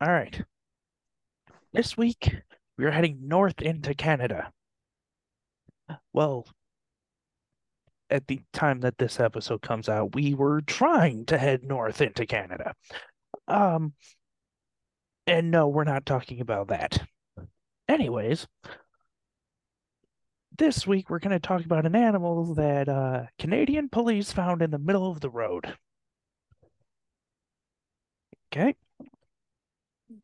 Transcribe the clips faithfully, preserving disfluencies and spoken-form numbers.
All right. This week, we are heading north into Canada. Well, at the time that this episode comes out, we were trying to head north into Canada. Um, and no, we're not talking about that. Anyways, this week we're going to talk about an animal that uh, Canadian police found in the middle of the road. Okay.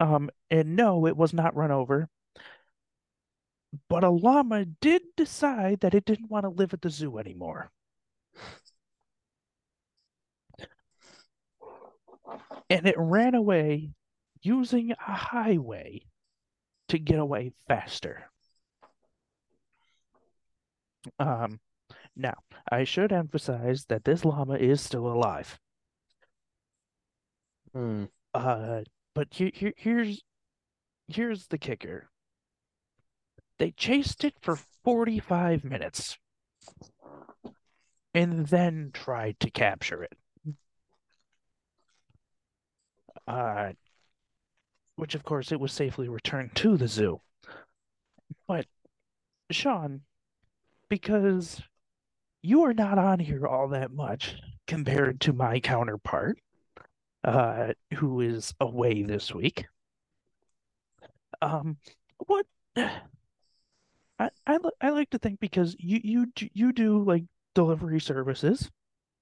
Um, and no, it was not run over. But a llama did decide that it didn't want to live at the zoo anymore. And it ran away using a highway to get away faster. Um, now, I should emphasize that this llama is still alive. Mm. Uh, but here, here, here's here's the kicker. They chased it for forty-five minutes and then tried to capture it. Uh, which, of course, it was safely returned to the zoo. But, Sean, because you are not on here all that much compared to my counterpart, uh, who is away this week, um, what... I, I, I like to think, because you you you do like delivery services.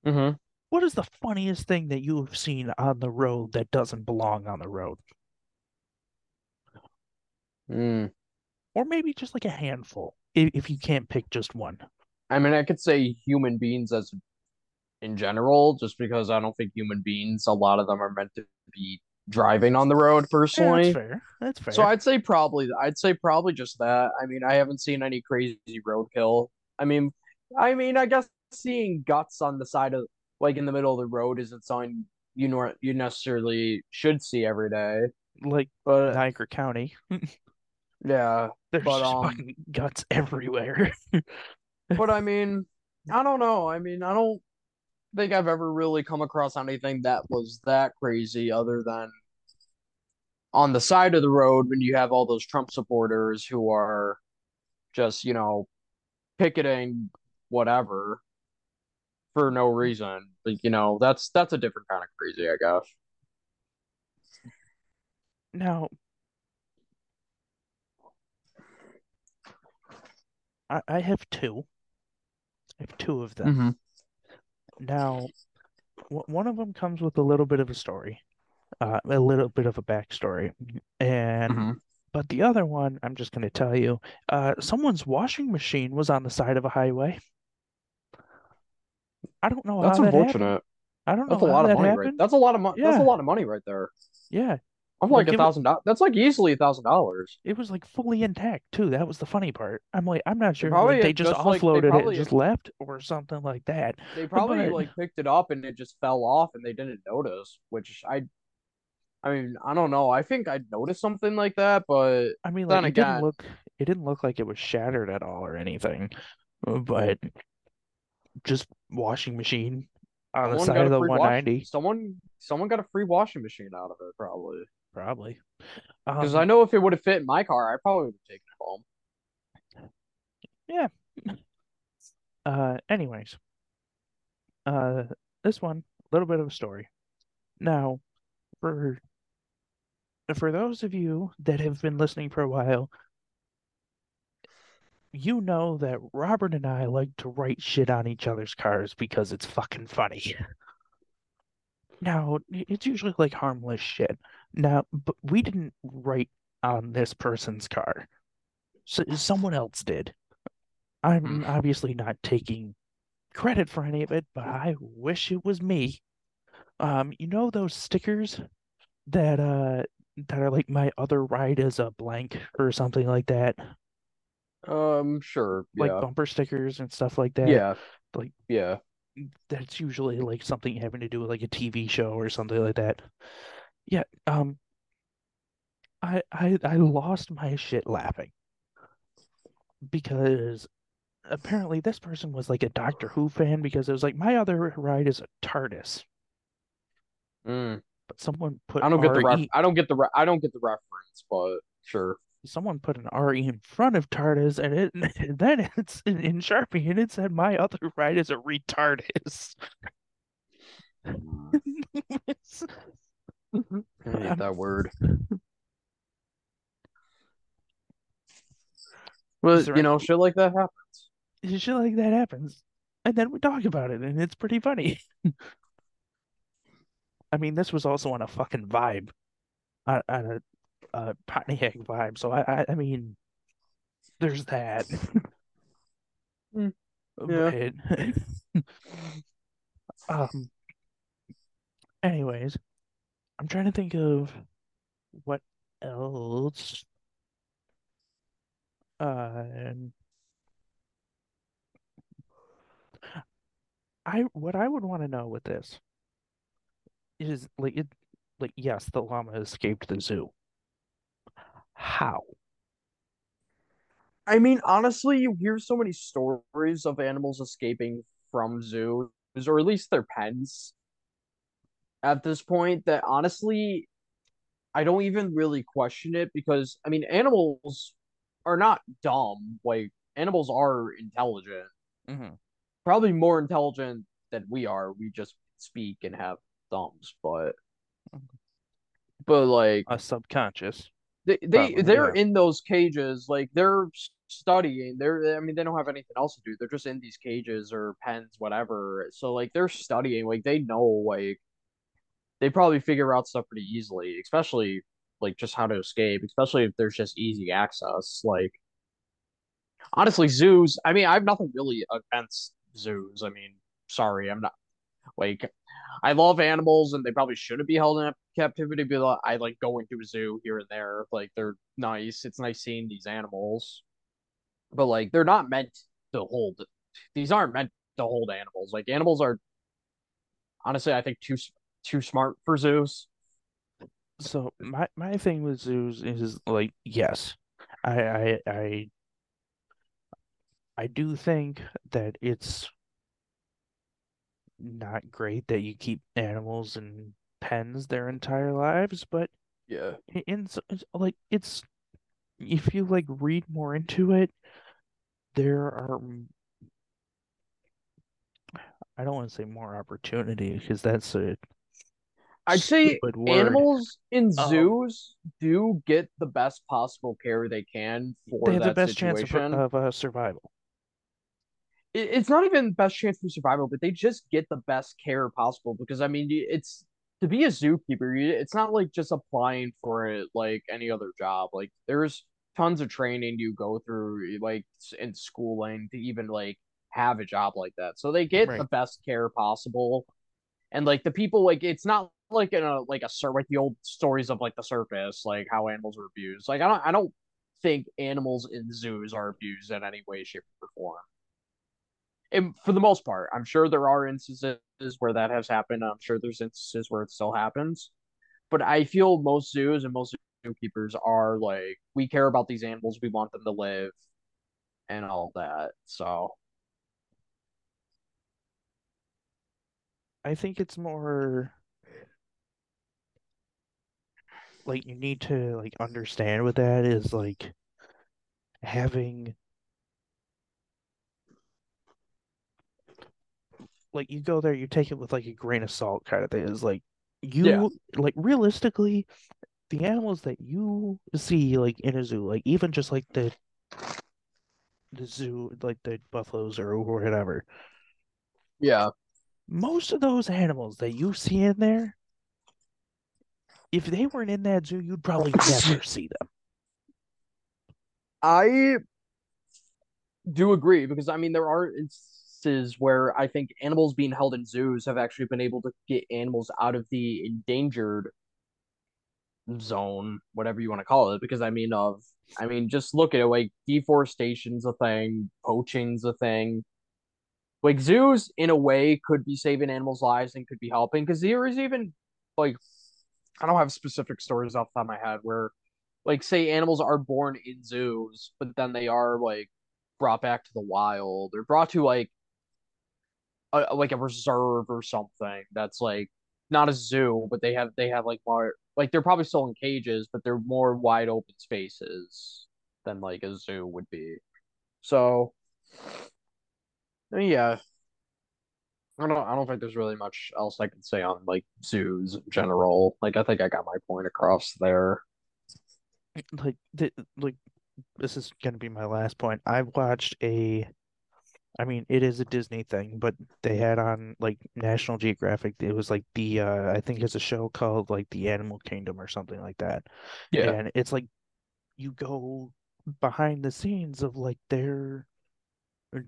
Mm-hmm. What is the funniest thing that you have seen on the road that doesn't belong on the road? Mm. Or maybe just like a handful, if, if you can't pick just one. I mean, I could say human beings as in general, just because I don't think human beings, a lot of them are meant to be driving on the road personally. Yeah, that's fair. That's fair. So I'd say probably I'd say probably just that. I mean, I haven't seen any crazy roadkill. I mean I mean I guess seeing guts on the side of, like, in the middle of the road isn't something you nor you necessarily should see every day. Like, but Niagara County. Yeah. There's but, just um, fucking guts everywhere. But I mean, I don't know. I mean, I don't think I've ever really come across anything that was that crazy, other than on the side of the road when you have all those Trump supporters who are just, you know, picketing whatever for no reason. But, you know, that's that's a different kind of crazy, I guess. Now, I, I have two. I have two of them. Mm-hmm. Now, one of them comes with a little bit of a story, uh, a little bit of a backstory, and mm-hmm. but the other one, I'm just going to tell you, uh, someone's washing machine was on the side of a highway. I don't know that's how that unfortunate. Happened. I don't know that's a how lot of that money happened. Right. That's a lot of money. Yeah. That's a lot of money right there. Yeah, I'm like a thousand dollars. That's like easily a thousand dollars. It was like fully intact too. That was the funny part. I'm like, I'm not sure they, like, they just, just offloaded like, they probably, it, and just left or something like that. They probably but, like picked it up and it just fell off and they didn't notice. Which I, I mean, I don't know. I think I'd notice something like that, but I mean, like, then it again, didn't look. It didn't look like it was shattered at all or anything, but just washing machine on the side of the one ninety. Wash, someone, someone got a free washing machine out of it, probably. Probably. Because um, I know if it would have fit in my car, I probably would have taken it home. Yeah. Uh, anyways. Uh, this one, a little bit of a story. Now, for, for those of you that have been listening for a while, you know that Robert and I like to write shit on each other's cars because it's fucking funny. Now, it's usually like harmless shit. Now, but we didn't write on this person's car. So someone else did. I'm obviously not taking credit for any of it, but I wish it was me. Um, you know those stickers that uh that are like, my other ride is a blank or something like that? Um, sure. Yeah. Like bumper stickers and stuff like that. Yeah. Like, yeah. That's usually like something having to do with like a T V show or something like that. Yeah, um, I I I lost my shit laughing because apparently this person was like a Doctor Who fan, because it was like, my other ride is a TARDIS. Mm. But someone put I don't get the ref- I don't get the re- I don't get the reference, but sure. Someone put an R E in front of TARDIS, and it and then it's in, in Sharpie, and it said, "My other ride is a retardis." I hate that word. Well, you any... know, shit like that happens. Shit like that happens, and then we talk about it, and it's pretty funny. I mean, this was also on a fucking vibe, on, on a uh, Pontiac vibe. So I, I, I mean, there's that. mm, yeah. But... um. Anyways, I'm trying to think of what else. Uh, I what I would want to know with this is like it, like yes, the llama escaped the zoo. How? I mean, honestly, you hear so many stories of animals escaping from zoos, or at least their pens, at this point, that honestly, I don't even really question it because I mean, animals are not dumb. Like, animals are intelligent. Mm-hmm. Probably more intelligent than we are. We just speak and have thumbs, but but like a subconscious. They they probably, they're yeah. in those cages. Like, they're studying. They're I mean they don't have anything else to do. They're just in these cages or pens, whatever. So like they're studying. Like, they know. Like, they probably figure out stuff pretty easily, especially like just how to escape, especially if there's just easy access. Like, honestly, zoos, I mean, I have nothing really against zoos. I mean, sorry, I'm not, like, I love animals and they probably shouldn't be held in captivity, but I like going to a zoo here and there. Like, they're nice. It's nice seeing these animals, but like, they're not meant to hold, these aren't meant to hold animals. Like, animals are, honestly, I think too, too smart for zoos. So my, my thing with zoos is like, yes, I, I I I do think that it's not great that you keep animals in pens their entire lives, but yeah, in, in like it's if you like read more into it, there are I don't want to say more opportunity because that's a I'd say animals in zoos um, do get the best possible care they can for they have that the best situation. chance of, of uh, survival. It, it's not even best chance for survival, but they just get the best care possible because I mean, it's to be a zookeeper. It's not like just applying for it like any other job. Like, there's tons of training you go through, like in schooling, to even like have a job like that. So they get right. the best care possible, and like the people, like it's not. Like in a like a like the old stories of like the circus, like how animals are abused. Like I don't I don't think animals in zoos are abused in any way, shape, or form. And for the most part, I'm sure there are instances where that has happened. I'm sure there's instances where it still happens. But I feel most zoos and most zookeepers are like, we care about these animals, we want them to live, and all that. So I think it's more. Like, you need to like understand what that is, like having like you go there, you take it with like a grain of salt kind of thing. Is like you yeah. like realistically, the animals that you see like in a zoo, like even just like the the zoo, like the buffaloes or whatever. Yeah, most of those animals that you see in there. If they weren't in that zoo, you'd probably never see them. I do agree, because, I mean, there are instances where I think animals being held in zoos have actually been able to get animals out of the endangered zone, whatever you want to call it, because, I mean, of I mean, just look at it, like, deforestation's a thing, poaching's a thing. Like, zoos, in a way, could be saving animals' lives and could be helping, because there is even, like... I don't have specific stories off the top of my head where, like, say animals are born in zoos, but then they are, like, brought back to the wild. They're brought to, like, a, like a reserve or something that's, like, not a zoo, but they have they have like more like they're probably still in cages, but they're more wide open spaces than like a zoo would be. So yeah, I don't I don't think there's really much else I can say on like zoos in general. Like I think I got my point across there. Like th- like this is gonna be my last point. I watched a. I mean, it is a Disney thing, but they had on, like, National Geographic, it was, like, the, uh, I think it's a show called, like, The Animal Kingdom or something like that. Yeah. And it's, like, you go behind the scenes of, like, their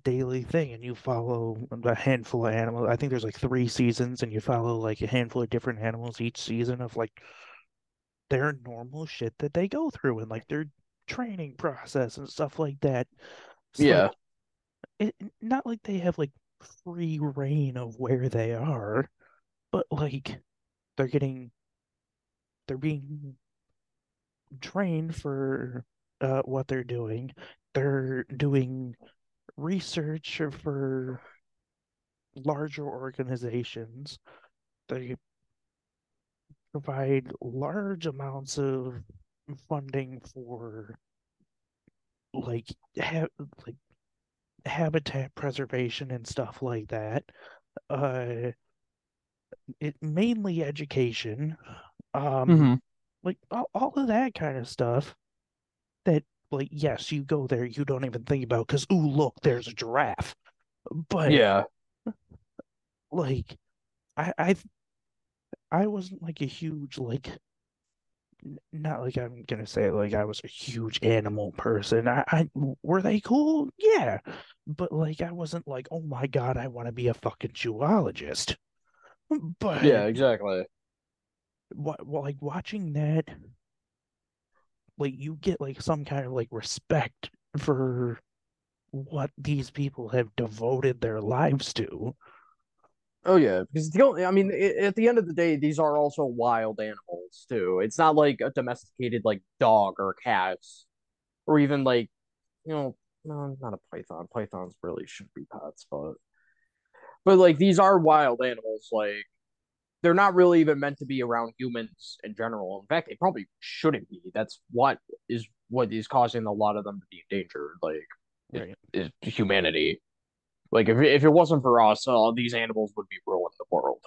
daily thing, and you follow a handful of animals. I think there's, like, three seasons, and you follow, like, a handful of different animals each season of, like, their normal shit that they go through and, like, their training process and stuff like that. So, yeah. It, not like they have like free reign of where they are, but like they're getting they're being trained for uh, what they're doing. They're doing research for larger organizations. They provide large amounts of funding for like ha- like habitat preservation and stuff like that. Uh, it mainly education, um, mm-hmm. like all, all of that kind of stuff. That like yes, you go there, you don't even think about because ooh look, there's a giraffe. But yeah, like I I I wasn't like a huge like. Not like I'm gonna say like I was a huge animal person. I, I were they cool? Yeah, but like I wasn't like, oh my god, I want to be a fucking zoologist. But yeah, exactly. What, well, like watching that, like you get like some kind of like respect for what these people have devoted their lives to. Oh yeah, because the only, I mean, at the end of the day, these are also wild animals too. It's not like a domesticated like dog or cats, or even like you know, no, not a python. Pythons really should be pets, but but like these are wild animals. Like they're not really even meant to be around humans in general. In fact, they probably shouldn't be. That's what is what is causing a lot of them to be endangered. Like right. is, is humanity. Like, if if it wasn't for us, all uh, these animals would be ruining the world.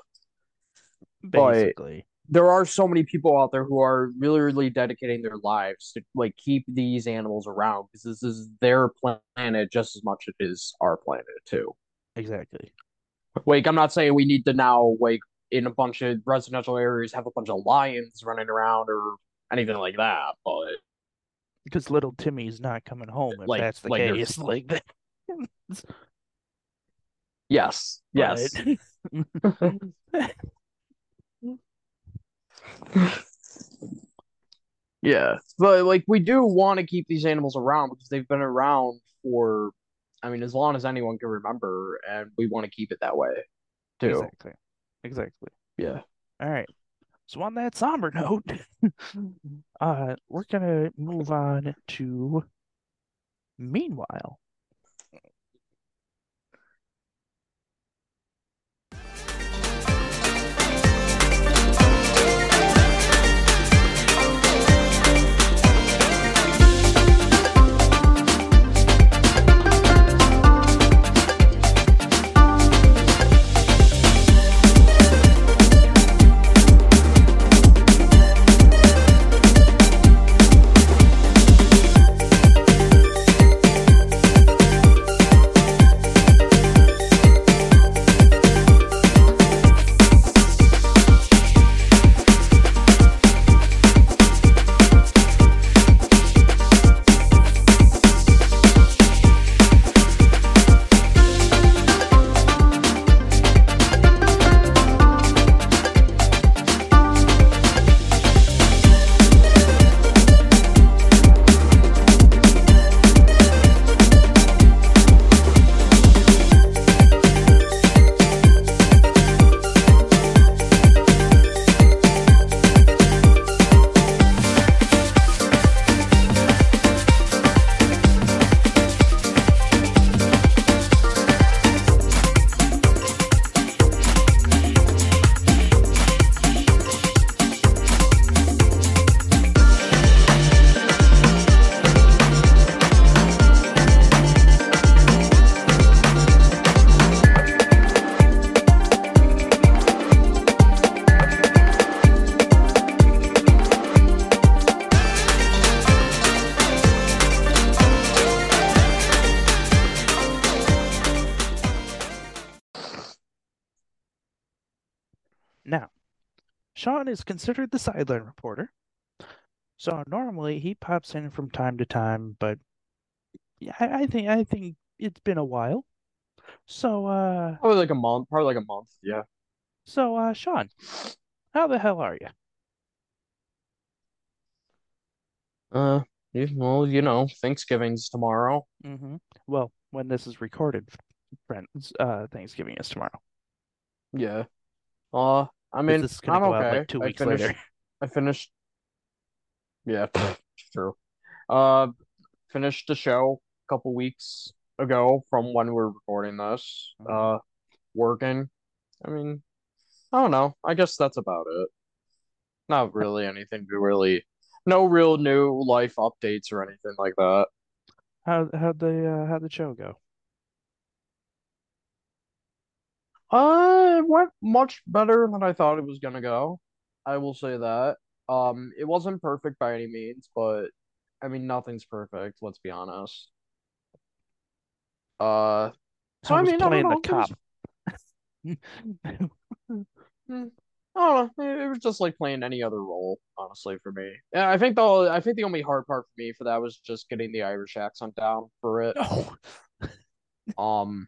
Basically. But there are so many people out there who are really, really dedicating their lives to, like, keep these animals around. Because this is their planet just as much as it is our planet, too. Exactly. Like, I'm not saying we need to now, like, in a bunch of residential areas, have a bunch of lions running around or anything like that, but... Because little Timmy's not coming home if like, that's the like case. Like that. Yes. Yes. Right. Yeah, but like we do want to keep these animals around because they've been around for, I mean, as long as anyone can remember, and we want to keep it that way, too. Exactly. Exactly. Yeah. All right. So on that somber note, uh, we're gonna move on to. Meanwhile. Sean is considered the sideline reporter. So normally he pops in from time to time, but yeah, I, I think I think it's been a while. So uh probably like a month, probably like a month, yeah. So uh Sean, how the hell are you? Uh, well, you know, Thanksgiving's tomorrow. Mm-hmm. Well, when this is recorded, friends, uh, Thanksgiving is tomorrow. Yeah. Uh, I mean, this is gonna I'm go okay. Out like two I weeks finished, later. I finished. Yeah, true. Uh, finished the show a couple weeks ago from when we were recording this. Mm-hmm. Uh, working. I mean, I don't know. I guess that's about it. Not really anything to really. No real new life updates or anything like that. How how'd the uh, how'd the show go? Uh, it went much better than I thought it was gonna go. I will say that. Um, it wasn't perfect by any means, but I mean nothing's perfect. Let's be honest. Uh, so I, was I mean, playing I don't know, the cop. Was... I don't know. It was just like playing any other role, honestly, for me. And I think the I think the only hard part for me for that was just getting the Irish accent down for it. No. um,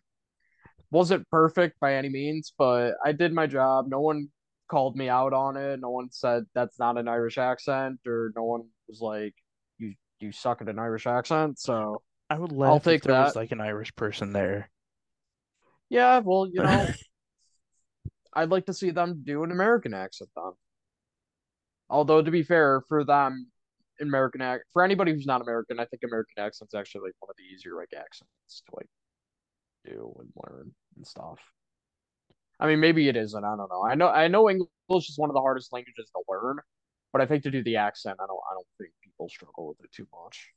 wasn't perfect by any means, but I did my job. No one called me out on it. No one said that's not an Irish accent, or no one was like, "You you suck at an Irish accent." So I would laugh I'll take if there that. was like an Irish person there. Yeah, well, you know. I'd like to see them do an American accent, then. Although, to be fair, for them, American ac- for anybody who's not American, I think American accent's actually like one of the easier like accents to like do and learn and stuff. I mean, maybe it isn't. I don't know. I know. I know English is one of the hardest languages to learn, but I think to do the accent, I don't. I don't think people struggle with it too much.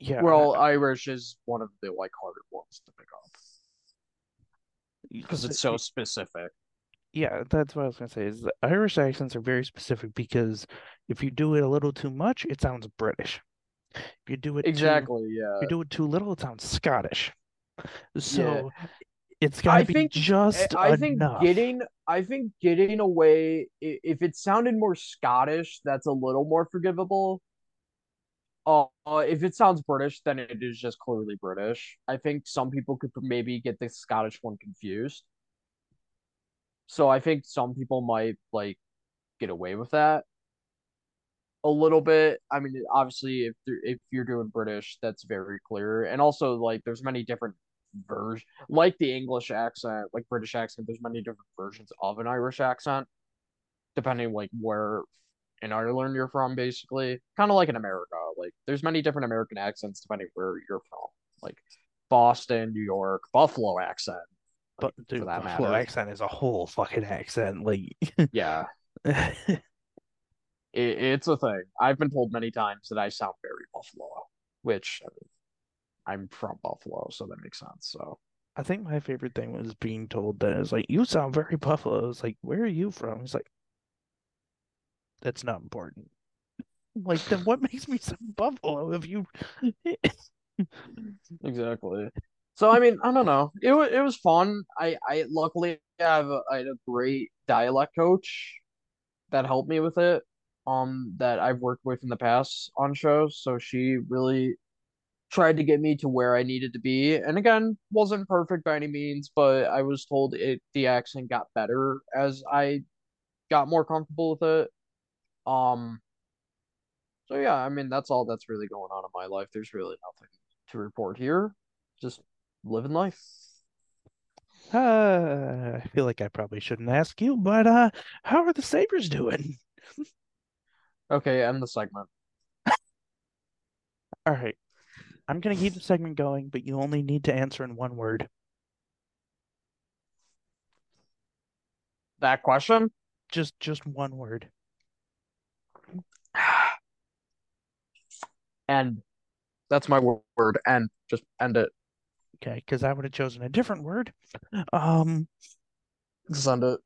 Yeah. Well, I- Irish is one of the like harder ones to pick up. Because it's so specific. Yeah, that's what I was going to say. Is the Irish accents are very specific because if you do it a little too much, it sounds British. If you do it exactly, too, yeah. If you do it too little, it sounds Scottish. So yeah. It's got to be think, just I enough. Think getting, I think getting away, if it sounded more Scottish, that's a little more forgivable. Uh, if it sounds British, then it is just clearly British. I think some people could maybe get the Scottish one confused. So I think some people might, like, get away with that a little bit. I mean, obviously, if if you're doing British, that's very clear. And also, like, there's many different versions. Like the English accent, like British accent, there's many different versions of an Irish accent, depending, like, where in Ireland you're from, basically. Kind of like in America. Like, there's many different American accents depending where you're from. Like, Boston, New York, Buffalo accent. But, like, dude, that Buffalo matter. accent is a whole fucking accent. Like, yeah. it, it's a thing. I've been told many times that I sound very Buffalo, which, I mean, I'm from Buffalo, so that makes sense, so. I think my favorite thing was being told that it was like, you sound very Buffalo. It's like, where are you from? It's like, that's not important. Like, then what makes me some Buffalo if you... Exactly. So, I mean, I don't know. It, w- it was fun. I, I luckily have a, I had a great dialect coach that helped me with it, Um, that I've worked with in the past on shows. So she really tried to get me to where I needed to be. And again, wasn't perfect by any means, but I was told it the accent got better as I got more comfortable with it. Um, so yeah, I mean, that's all that's really going on in my life. There's really nothing to report here. Just living life. Uh, I feel like I probably shouldn't ask you, but uh, how are the Sabres doing? Okay, end the segment. All right. I'm going to keep the segment going, but you only need to answer in one word. That question? Just, just one word. End. That's my word. End. Just end it. Okay, because I would have chosen a different word. Um, just end it.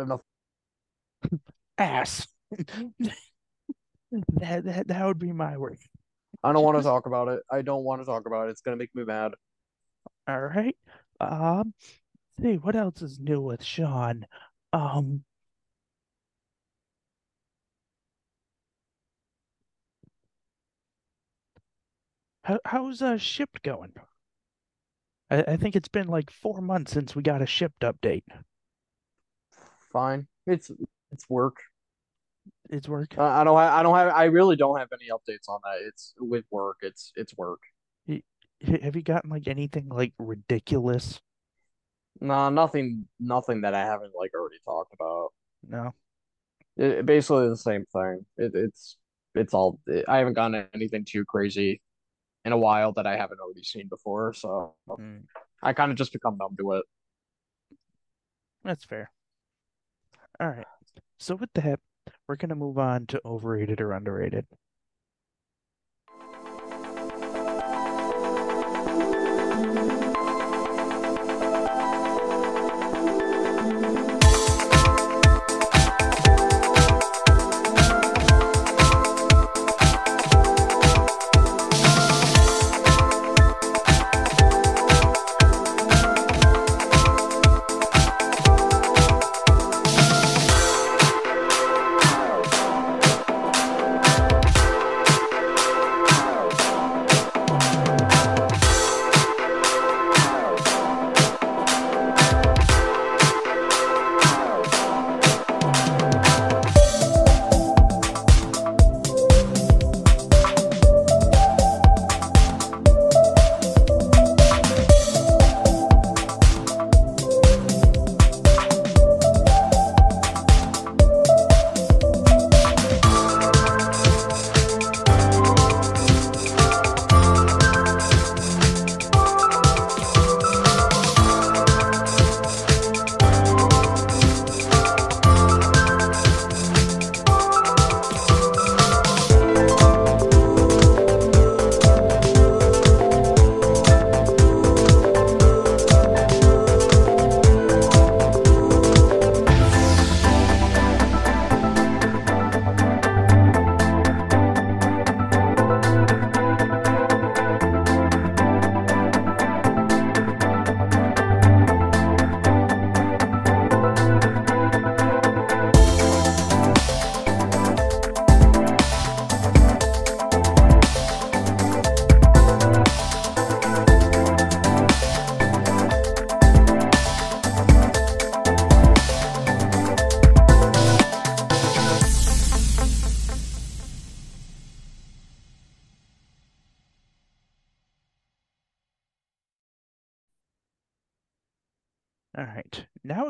Enough. Ass. that, that that would be my word. I don't want to talk about it. I don't want to talk about it. It's gonna make me mad. All right. Um. see what else is new with Sean. Um, how, how's uh shipped going? I, I think it's been like four months since we got a shipped update. Fine, it's it's work. It's work. Uh, I don't. Have, I don't have. I really don't have any updates on that. It's with work. It's it's work. You, have you gotten like anything like ridiculous? No, nah, nothing. Nothing that I haven't like already talked about. No. It, it basically the same thing. It, it's it's all. It, I haven't gotten anything too crazy in a while that I haven't already seen before. So mm. I kind of just become numb to it. That's fair. All right. So with that, we're going to move on to overrated or underrated.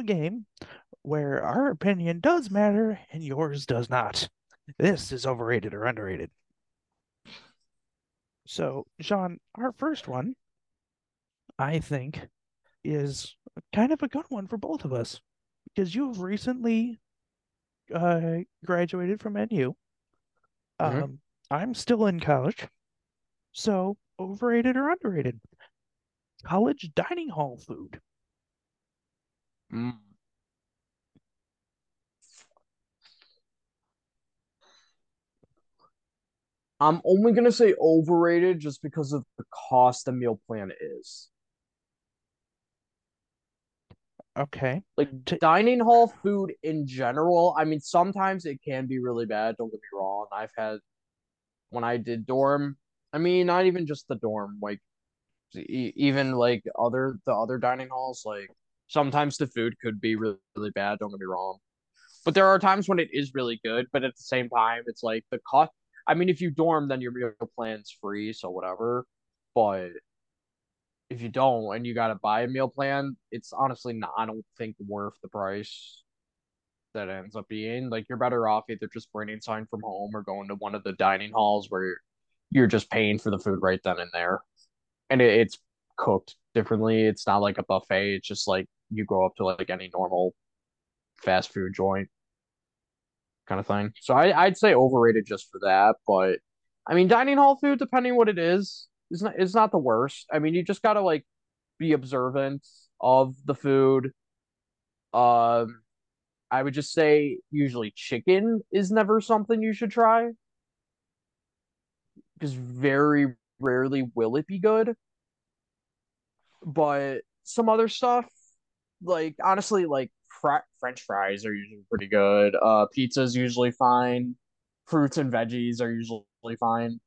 Game where our opinion does matter and yours does not. This is overrated or underrated. So, Sean, our first one, I think, is kind of a good one for both of us because you have recently uh, graduated from N U. Mm-hmm. Um, I'm still in college. So, overrated or underrated? College dining hall food. Mm. I'm only going to say overrated just because of the cost the meal plan is. Okay. Like T- dining hall food in general, I mean, sometimes it can be really bad. Don't get me wrong. I've had, when I did dorm, I mean, not even just the dorm, like e- even like other, the other dining halls, like, sometimes the food could be really, really bad, don't get me wrong. But there are times when it is really good, but at the same time, it's like the cost. I mean, if you dorm, then your meal plan's free, so whatever. But if you don't and you got to buy a meal plan, it's honestly not, I don't think, worth the price that it ends up being. Like, you're better off either just bringing something from home or going to one of the dining halls where you're just paying for the food right then and there. And it, it's cooked differently. It's not like a buffet. It's just like, you go up to like any normal fast food joint kind of thing. So I, I'd say overrated just for that. But I mean, dining hall food, depending what it is, is not, it's not the worst. I mean, you just got to like be observant of the food. Um, I would just say usually chicken is never something you should try, because very rarely will it be good. But some other stuff, like honestly, like fr- French fries are usually pretty good. Uh, pizza's usually fine. Fruits and veggies are usually fine.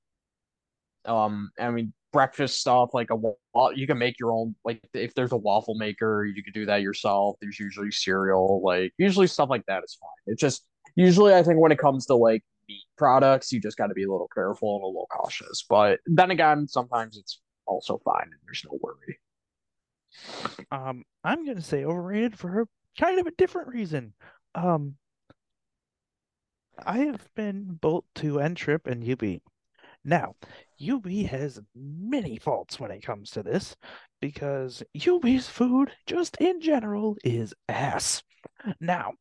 Um, I mean, breakfast stuff like a waffle, you can make your own. Like if there's a waffle maker, you could do that yourself. There's usually cereal. Like usually stuff like that is fine. It's just usually I think when it comes to like meat products, you just got to be a little careful and a little cautious. But then again, sometimes it's also fine and there's no worry. Um, I'm gonna say overrated for kind of a different reason. Um, I have been both to N-Trip and U B. Now, U B has many faults when it comes to this, because U B's food, just in general, is ass. Now,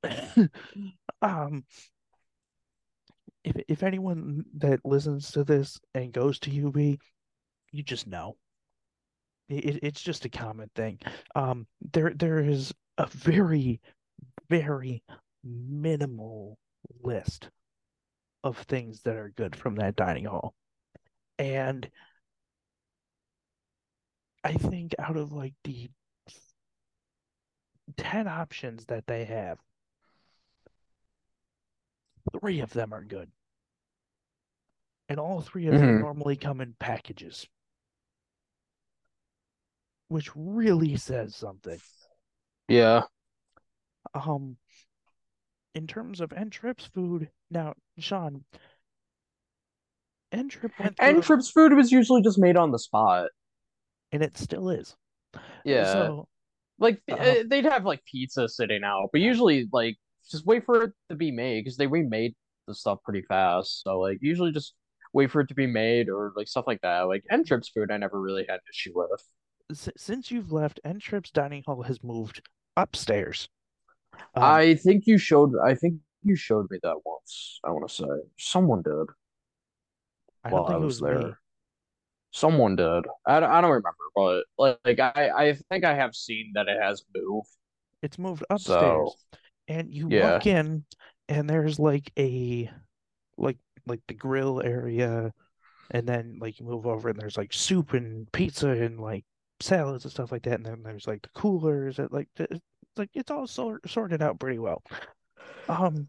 um, if if anyone that listens to this and goes to U B, you just know. It, it's just a common thing. Um, there there is a very, very minimal list of things that are good from that dining hall. And I think out of like the ten options that they have, three of them are good. And all three of mm-hmm. them normally come in packages, which really says something. Yeah. Um, in terms of N-Trip's food, now, Sean, N-Trip went through... N-Trip's food was usually just made on the spot. And it still is. Yeah. So, like, uh, they'd have, like, pizza sitting out, but usually, like, just wait for it to be made, because they remade the stuff pretty fast. So, like, usually just wait for it to be made or, like, stuff like that. Like, N-Trip's food I never really had an issue with. Since you've left, N-Trip's dining hall has moved upstairs. Um, I think you showed. I think you showed me that once. I want to say someone did. I don't while think I was, it was there. Me. Someone did. I, I don't remember, but like, like I, I think I have seen that it has moved. It's moved upstairs, so, and you yeah. walk in, and there's like a, like like the grill area, and then like you move over, and there's like soup and pizza and like salads and stuff like that, and then there's like the coolers that like. The, Like it's all sort sorted out pretty well. Um,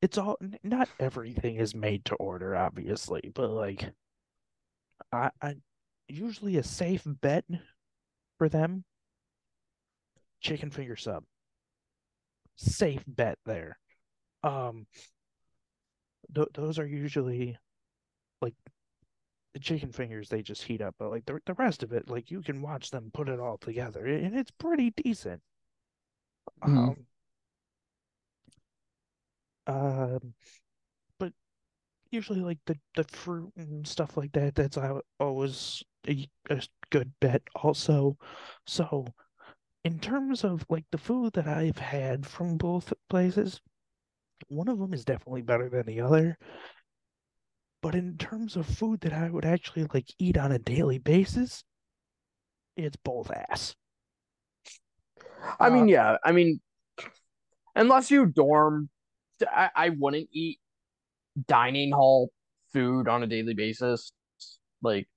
it's all not everything is made to order, obviously, but like, I, I usually a safe bet for them. Chicken finger sub. Safe bet there. Um, th- those are usually like the chicken fingers. They just heat up, but like the the rest of it, like you can watch them put it all together, and it's pretty decent. Um, mm. um, but usually, like the, the fruit and stuff like that, that's always a, a good bet, also. So, in terms of like the food that I've had from both places, one of them is definitely better than the other. But in terms of food that I would actually like eat on a daily basis, it's both ass. I mean, yeah, I mean, unless you dorm, I, I wouldn't eat dining hall food on a daily basis. Like,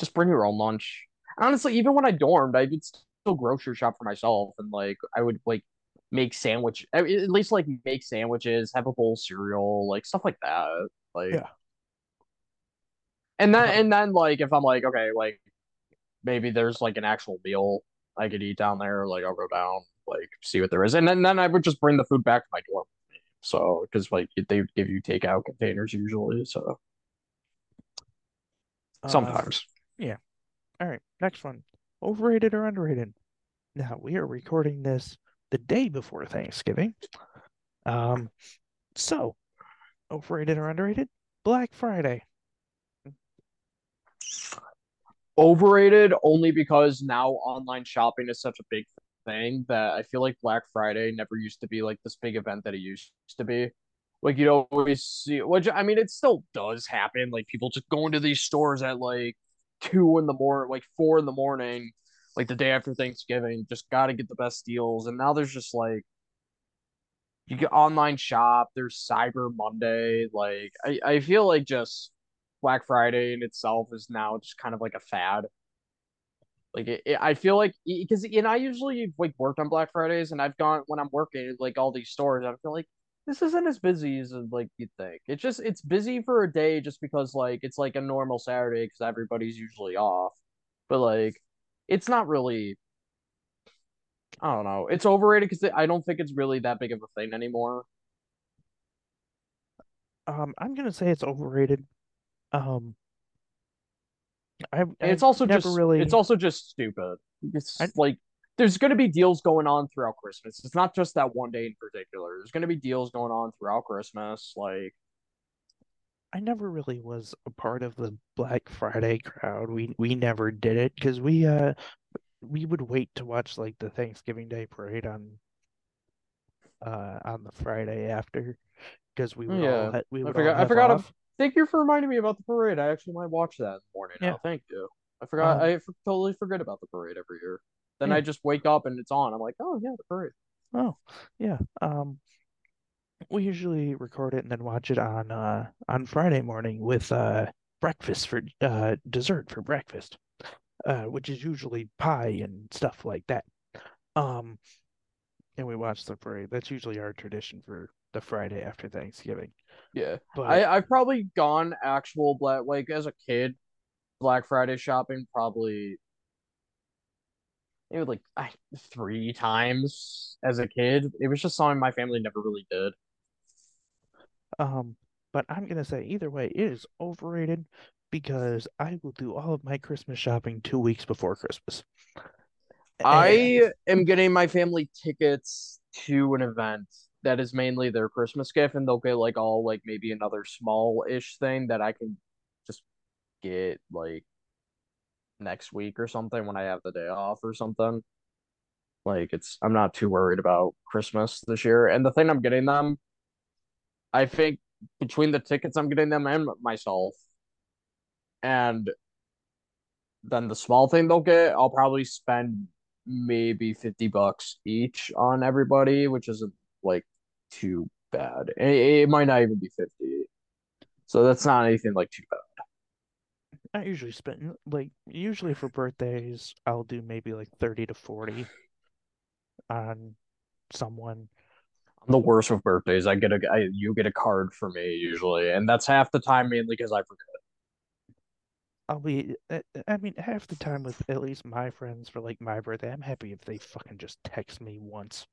just bring your own lunch. Honestly, even when I dormed, I would still grocery shop for myself. And, like, I would, like, make sandwich, at least, like, make sandwiches, have a bowl of cereal, like, stuff like that. Like, yeah. And then, and then, like, if I'm like, okay, like, maybe there's, like, an actual meal I could eat down there, like I'll go down, like see what there is, and then, then I would just bring the food back to my dorm. So, because like they give you takeout containers usually, so uh, sometimes. Yeah. All right, next one: overrated or underrated? Now we are recording this the day before Thanksgiving. Um, so overrated or underrated? Black Friday. Overrated only because now online shopping is such a big thing that I feel like Black Friday never used to be like this big event that it used to be. Like, you don't always see, which I mean, it still does happen. Like, people just go into these stores at like two in the morning, like four in the morning, like the day after Thanksgiving, just got to get the best deals. And now there's just like, you get online shop, there's Cyber Monday. Like, I, I feel like just Black Friday in itself is now just kind of like a fad. Like, it, it, I feel like, because, and I usually like worked on Black Fridays, and I've gone when I'm working like all these stores, I feel like this isn't as busy as like you'd think. It's just, it's busy for a day just because like it's like a normal Saturday because everybody's usually off, but like it's not really. I don't know. It's overrated because I don't think it's really that big of a thing anymore. Um, I'm gonna say it's overrated. Um, I it's also just really... it's also just stupid. It's I... like there's gonna be deals going on throughout Christmas. It's not just that one day in particular. There's gonna be deals going on throughout Christmas. Like, I never really was a part of the Black Friday crowd. We we never did it because we uh. we would wait to watch like the Thanksgiving Day parade on uh on the Friday after, because we would yeah. all ha- we would I forgot, all I forgot off. A, thank you for reminding me about the parade. I actually might watch that in the morning yeah. now. Thank you. I forgot um, I f- totally forget about the parade every year. Then yeah. I just wake up and it's on. I'm like, "Oh, yeah, the parade." Oh, yeah. Um we usually record it and then watch it on uh on Friday morning with uh breakfast for uh dessert for breakfast. Uh, which is usually pie and stuff like that. Um, and we watch the parade. That's usually our tradition for the Friday after Thanksgiving. Yeah. But I, I've probably gone actual Black, like as a kid, Black Friday shopping probably maybe like I, three times as a kid. It was just something my family never really did. Um, but I'm going to say either way, it is overrated. Because I will do all of my Christmas shopping two weeks before Christmas. And... I am getting my family tickets to an event that is mainly their Christmas gift, and they'll get like all like maybe another small-ish thing that I can just get like next week or something when I have the day off or something. Like it's, I'm not too worried about Christmas this year. And the thing I'm getting them, I think between the tickets I'm getting them and myself, and then the small thing they'll get, I'll probably spend maybe fifty bucks each on everybody, which isn't like too bad. It, it might not even be fifty. So that's not anything like too bad. I usually spend like usually for birthdays, I'll do maybe like thirty to forty on someone. I'm the worst with birthdays. I get a I, you get a card for me usually, and that's half the time mainly because I forget. I'll be, I mean, half the time with at least my friends for, like, my birthday, I'm happy if they fucking just text me once.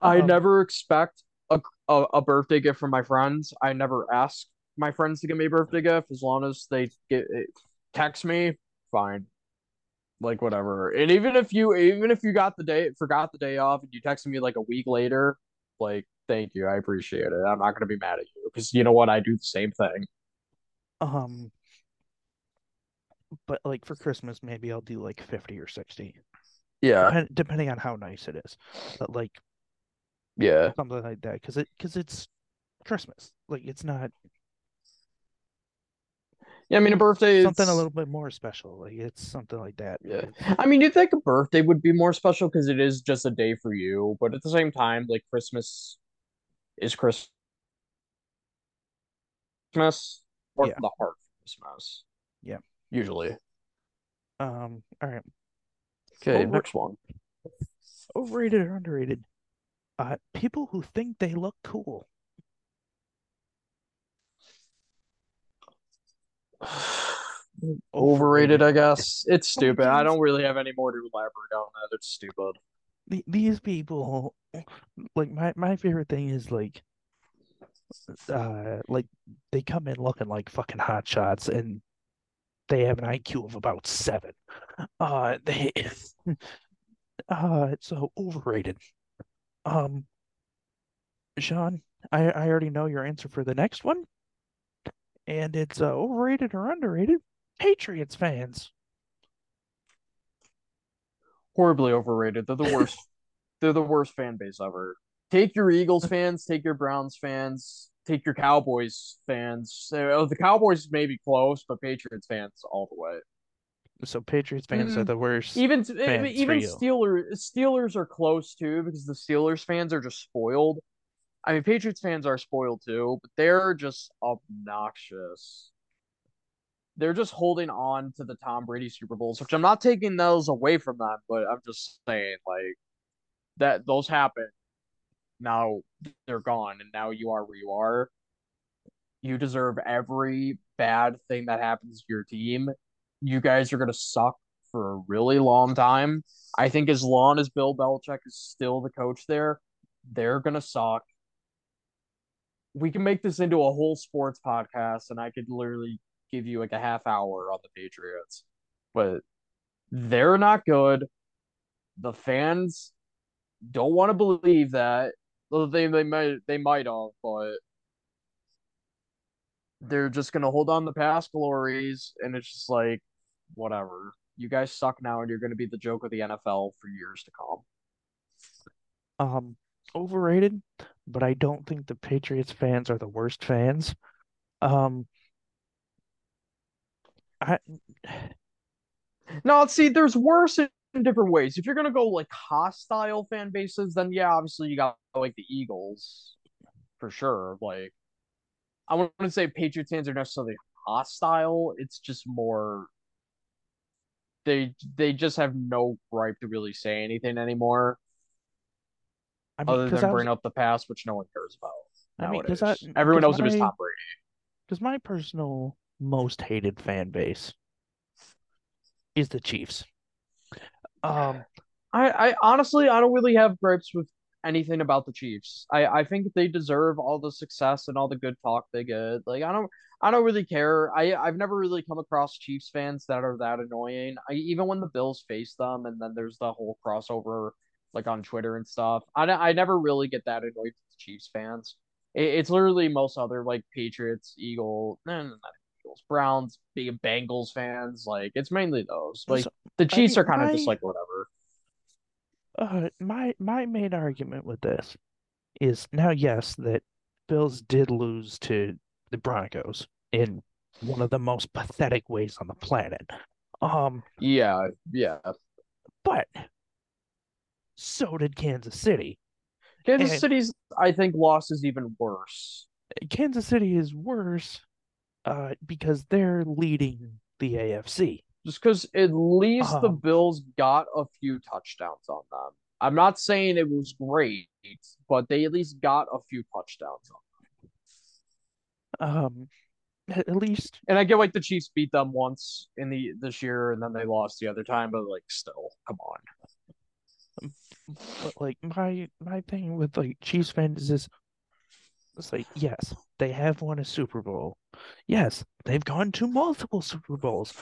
I um, never expect a, a a birthday gift from my friends. I never ask my friends to give me a birthday gift. As long as they get text me, fine. Like, whatever. And even if you, even if you got the day, forgot the day off and you texted me, like, a week later, like, thank you, I appreciate it. I'm not going to be mad at you. Because, you know what, I do the same thing. Um... But, like, for Christmas, maybe I'll do, like, fifty or sixty. Yeah. Dep- depending on how nice it is. But, like, yeah. Something like that. Because it, 'cause it's Christmas. Like, it's not... Yeah, I mean, a birthday is... something a little bit more special. Like, it's something like that. Yeah. I mean, you'd think a birthday would be more special because it is just a day for you. But at the same time, like, Christmas is Christmas. Christmas or yeah. the heart of Christmas. Yeah. Usually. Um, all right. Okay, Over- next one. Overrated or underrated? Uh, people who think they look cool. Overrated, overrated, I guess. It's stupid. I don't really have any more to elaborate on that. It's stupid. The- these people, like, my, my favorite thing is, like, uh, like, they come in looking like fucking hotshots, and they have an I Q of about seven. Uh, they, uh, so overrated. Um, Sean, I, I already know your answer for the next one, and it's uh, overrated or underrated. Patriots fans, horribly overrated. They're the worst. They're the worst fan base ever. Take your Eagles fans. Take your Browns fans. Take your Cowboys fans. Oh, the Cowboys may be close, but Patriots fans all the way. So Patriots fans mm-hmm. are the worst. Even fans even Steelers Steelers are close too, because the Steelers fans are just spoiled. I mean, Patriots fans are spoiled too, but they're just obnoxious. they're just holding on to the Tom Brady Super Bowls, which I'm not taking those away from them, but I'm just saying, like, that those happened. Now they're gone, and now you are where you are. You deserve every bad thing that happens to your team. You guys are going to suck for a really long time. I think as long as Bill Belichick is still the coach there, they're going to suck. We can make this into a whole sports podcast, and I could literally give you like a half hour on the Patriots. But they're not good. The fans don't want to believe that. They, they might they might have, but they're just going to hold on to past glories, and it's just like, whatever. You guys suck now, and you're going to be the joke of the N F L for years to come. Um, overrated, but I don't think the Patriots fans are the worst fans. Um, I No, see, there's worse in different ways. If you're going to go, like, hostile fan bases, then, yeah, obviously you got, like, the Eagles, for sure, like. I wouldn't say Patriots fans are necessarily hostile. It's just more they they just have no right to really say anything anymore, I mean, other than bring was, up the past, which no one cares about. I mean, cause I, everyone knows it is Tom Brady. Because my personal most hated fan base is the Chiefs. Um, I, I honestly I don't really have gripes with anything about the Chiefs. I, I think they deserve all the success and all the good talk they get. Like, I don't I don't really care. I, I've never really come across Chiefs fans that are that annoying. I, even when the Bills face them, and then there's the whole crossover, like, on Twitter and stuff. I, I never really get that annoyed with the Chiefs fans. It, it's literally most other, like, Patriots, Eagles, nah, not Eagles, Browns, big Bengals fans. Like, it's mainly those. Like, so, the Chiefs I, are kind I... of just like whatever. Uh, my my main argument with this is, now, yes, that Bills did lose to the Broncos in one of the most pathetic ways on the planet. Um, yeah, yeah. But so did Kansas City. Kansas and City's, I think, loss is even worse. Kansas City is worse uh, because they're leading the A F C. Just because at least um, the Bills got a few touchdowns on them. I'm not saying it was great, but they at least got a few touchdowns on them. Um, at least. And I get, like, the Chiefs beat them once in the this year, and then they lost the other time. But, like, still, come on. But, like, my my thing with, like, Chiefs fans is, it's like, yes, they have won a Super Bowl. Yes, they've gone to multiple Super Bowls.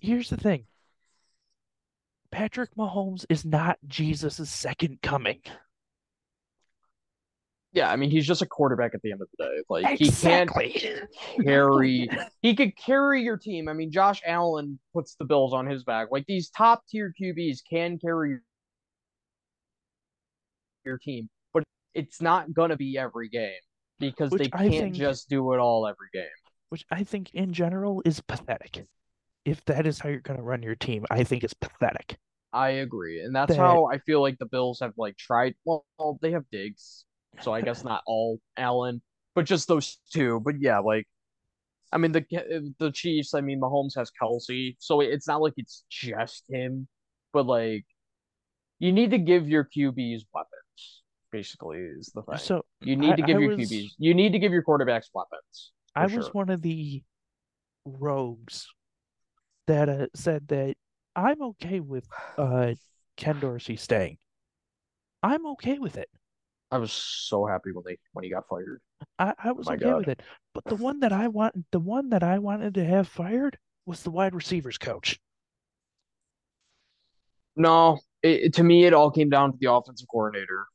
Here's the thing. Patrick Mahomes is not Jesus' second coming. Yeah, I mean, he's just a quarterback at the end of the day. Like, exactly. He can't carry he could carry your team. I mean, Josh Allen puts the Bills on his back. Like, these top tier Q Bs can carry your team, but it's not gonna be every game because which they can't think, just do it all every game. Which I think in general is pathetic. If that is how you're going to run your team, I think it's pathetic. I agree. And that's that... how I feel like the Bills have, like, tried. Well, they have Diggs, so I guess not all Allen, but just those two. But, yeah, like, I mean, the the Chiefs, I mean, Mahomes has Kelsey, so it's not like it's just him. But, like, you need to give your Q Bs weapons, basically, is the thing. So you need I, to give I your was... Q Bs. You need to give your quarterbacks weapons. I sure. was one of the rogues that uh, said that I'm okay with uh, Ken Dorsey staying. I'm okay with it. I was so happy when they when he got fired. I, I was oh okay God. with it. But the one that I want, the one that I wanted to have fired was the wide receivers coach. No, it, it, to me, it all came down to the offensive coordinator.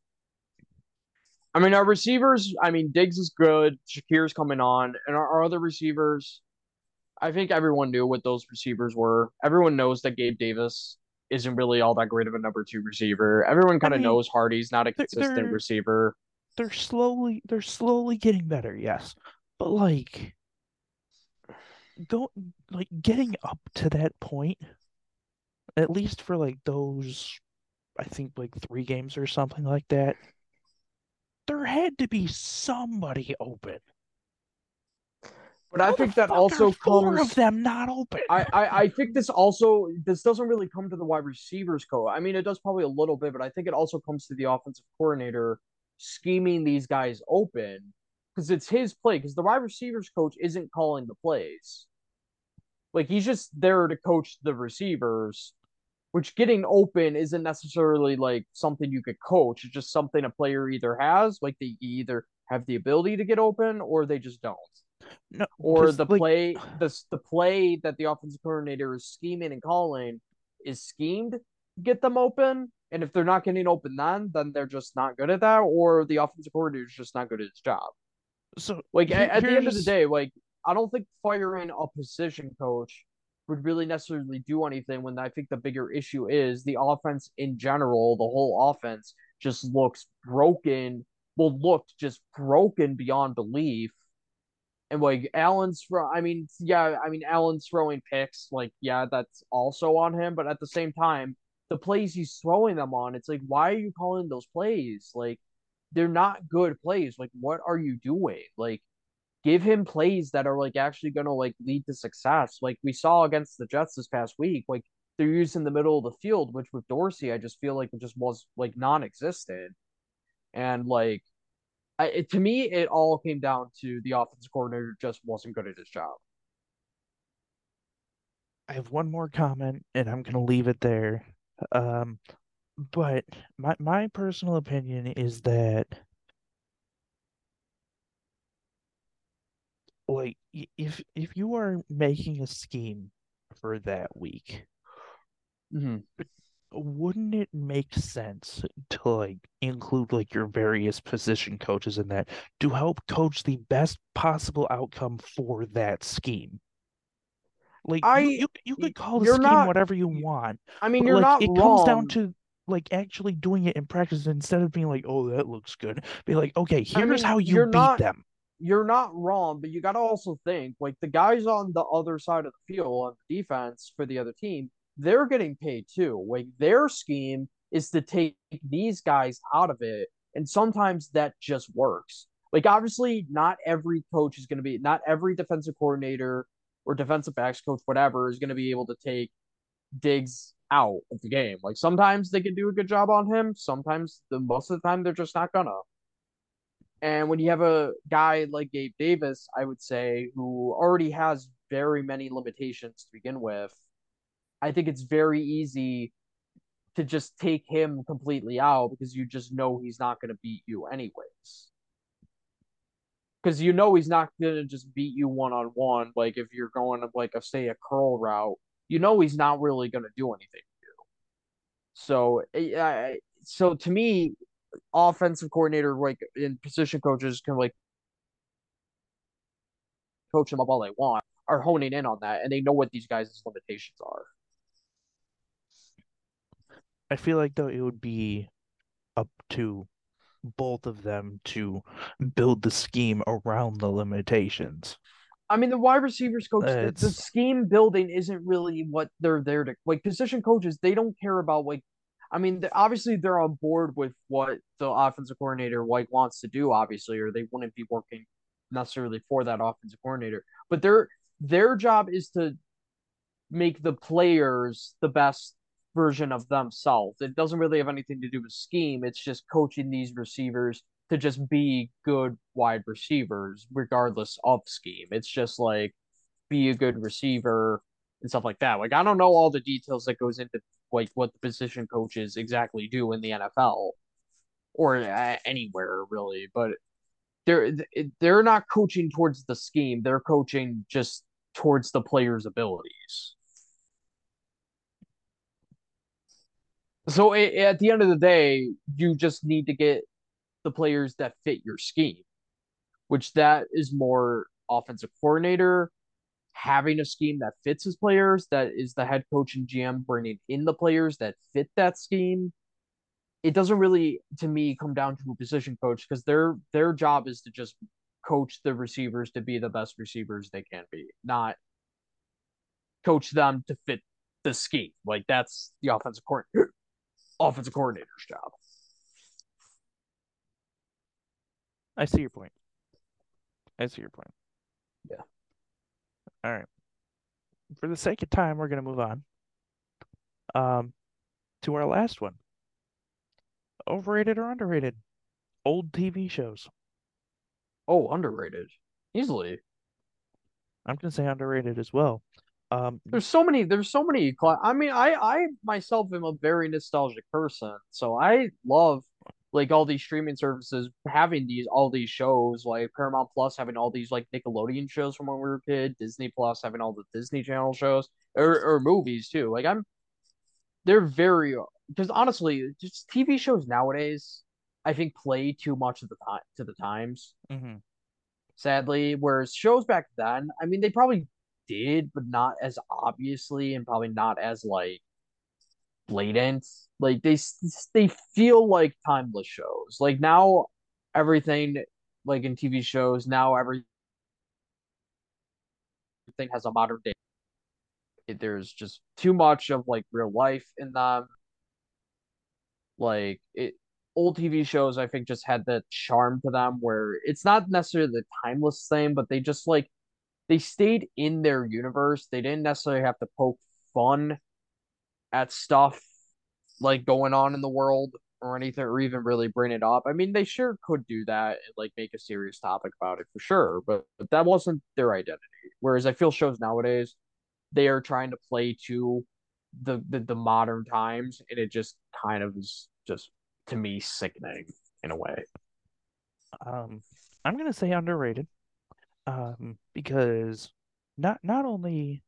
I mean, our receivers. I mean, Diggs is good. Shakir's coming on, and our, our other receivers. I think everyone knew what those receivers were. Everyone knows that Gabe Davis isn't really all that great of a number two receiver. Everyone kind of I mean, knows Hardy's not a they're, consistent they're, receiver. They're slowly, they're slowly getting better, yes. But, like, go, like, getting up to that point, at least for, like, those, I think, like, three games or something like that, there had to be somebody open. But I think that also four comes of them not open. I, I I think this also this doesn't really come to the wide receivers coach. I mean, it does probably a little bit, but I think it also comes to the offensive coordinator scheming these guys open because it's his play. Because the wide receivers coach isn't calling the plays, like he's just there to coach the receivers. Which getting open isn't necessarily like something you could coach. It's just something a player either has, like they either have the ability to get open or they just don't. No, or the like, play the, the play that the offensive coordinator is scheming and calling is schemed to get them open, and if they're not getting open then then they're just not good at that, or the offensive coordinator is just not good at his job. So like here, at the end of the day, like I don't think firing a position coach would really necessarily do anything when I think the bigger issue is the offense in general. The whole offense just looks broken, will look just broken beyond belief. And, like, Allen's – I mean, yeah, I mean, Allen's throwing picks. Like, yeah, that's also on him. But at the same time, the plays he's throwing them on, it's like, why are you calling those plays? Like, they're not good plays. Like, what are you doing? Like, give him plays that are, like, actually going to, like, lead to success. Like, we saw against the Jets this past week, like, they're using the middle of the field, which with Dorsey, I just feel like it just was, like, non-existent. And, like, I, it, to me, it all came down to the offensive coordinator just wasn't good at his job. I have one more comment, and I'm going to leave it there. Um, but my my personal opinion is that, like, if if you are making a scheme for that week, mm-hmm. wouldn't it make sense to, like, include, like, your various position coaches in that to help coach the best possible outcome for that scheme? Like, I, you, you could call the scheme not, whatever you want. I mean, you're like, not it wrong. It comes down to, like, actually doing it in practice instead of being like, oh, that looks good. Be like, okay, here's I mean, how you beat not, them. You're not wrong, but you got to also think, like, the guys on the other side of the field on the defense for the other team, they're getting paid too. Like, their scheme is to take these guys out of it. And sometimes that just works. Like, obviously not every coach is going to be, not every defensive coordinator or defensive backs coach, whatever, is going to be able to take Diggs out of the game. Like, sometimes they can do a good job on him. Sometimes the most of the time they're just not gonna. And when you have a guy like Gabe Davis, I would say, who already has very many limitations to begin with, I think it's very easy to just take him completely out because you just know he's not going to beat you anyways. Because you know he's not going to just beat you one-on-one. Like, if you're going to, like, a, say, a curl route, you know he's not really going to do anything to you. So, I, so to me, offensive coordinator, like, and position coaches can, like, coach him up all they want, are honing in on that, and they know what these guys' limitations are. I feel like, though, it would be up to both of them to build the scheme around the limitations. I mean, the wide receivers coach, the, the scheme building isn't really what they're there to... Like, position coaches, they don't care about, like... I mean, obviously, they're on board with what the offensive coordinator, like, wants to do, obviously, or they wouldn't be working necessarily for that offensive coordinator. But they're... Their job is to make the players the best version of themselves. It doesn't really have anything to do with scheme. It's just coaching these receivers to just be good wide receivers, regardless of scheme. It's just like, be a good receiver and stuff like that. Like, I don't know all the details that goes into, like, what the position coaches exactly do in the N F L or anywhere, really. But they're, they're not coaching towards the scheme. They're coaching just towards the player's abilities. So it, at the end of the day, you just need to get the players that fit your scheme, which that is more offensive coordinator having a scheme that fits his players. That is the head coach and G M bringing in the players that fit that scheme. It doesn't really, to me, come down to a position coach because their their job is to just coach the receivers to be the best receivers they can be, not coach them to fit the scheme. Like, that's the offensive coordinator, offensive coordinator's job. I see your point. I see your point. Yeah. All right. For the sake of time, we're going to move on um, to our last one. Overrated or underrated? Old T V shows. Oh, underrated. Easily. I'm going to say underrated as well. Um, there's so many, there's so many, I mean, I, I myself am a very nostalgic person, so I love, like, all these streaming services having these, all these shows, like Paramount Plus having all these, like, Nickelodeon shows from when we were a kid, Disney Plus having all the Disney Channel shows, or, or movies, too, like, I'm, they're very, because honestly, just T V shows nowadays, I think, play too much of the time, to the times, mm-hmm. sadly, whereas shows back then, I mean, they probably did, but not as obviously and probably not as, like, blatant. Like, they they feel like timeless shows. Like, now everything, like, in T V shows, now everything has a modern day. There's just too much of, like, real life in them. Like, it old T V shows, I think, just had that charm to them where it's not necessarily the timeless thing, but they just, like, they stayed in their universe. They didn't necessarily have to poke fun at stuff like going on in the world or anything, or even really bring it up. I mean, they sure could do that and, like, make a serious topic about it for sure, but, but that wasn't their identity. Whereas I feel shows nowadays, they are trying to play to the the, the modern times, and it just kind of is just, to me, sickening in a way. Um, I'm gonna say underrated. Um, because not not only,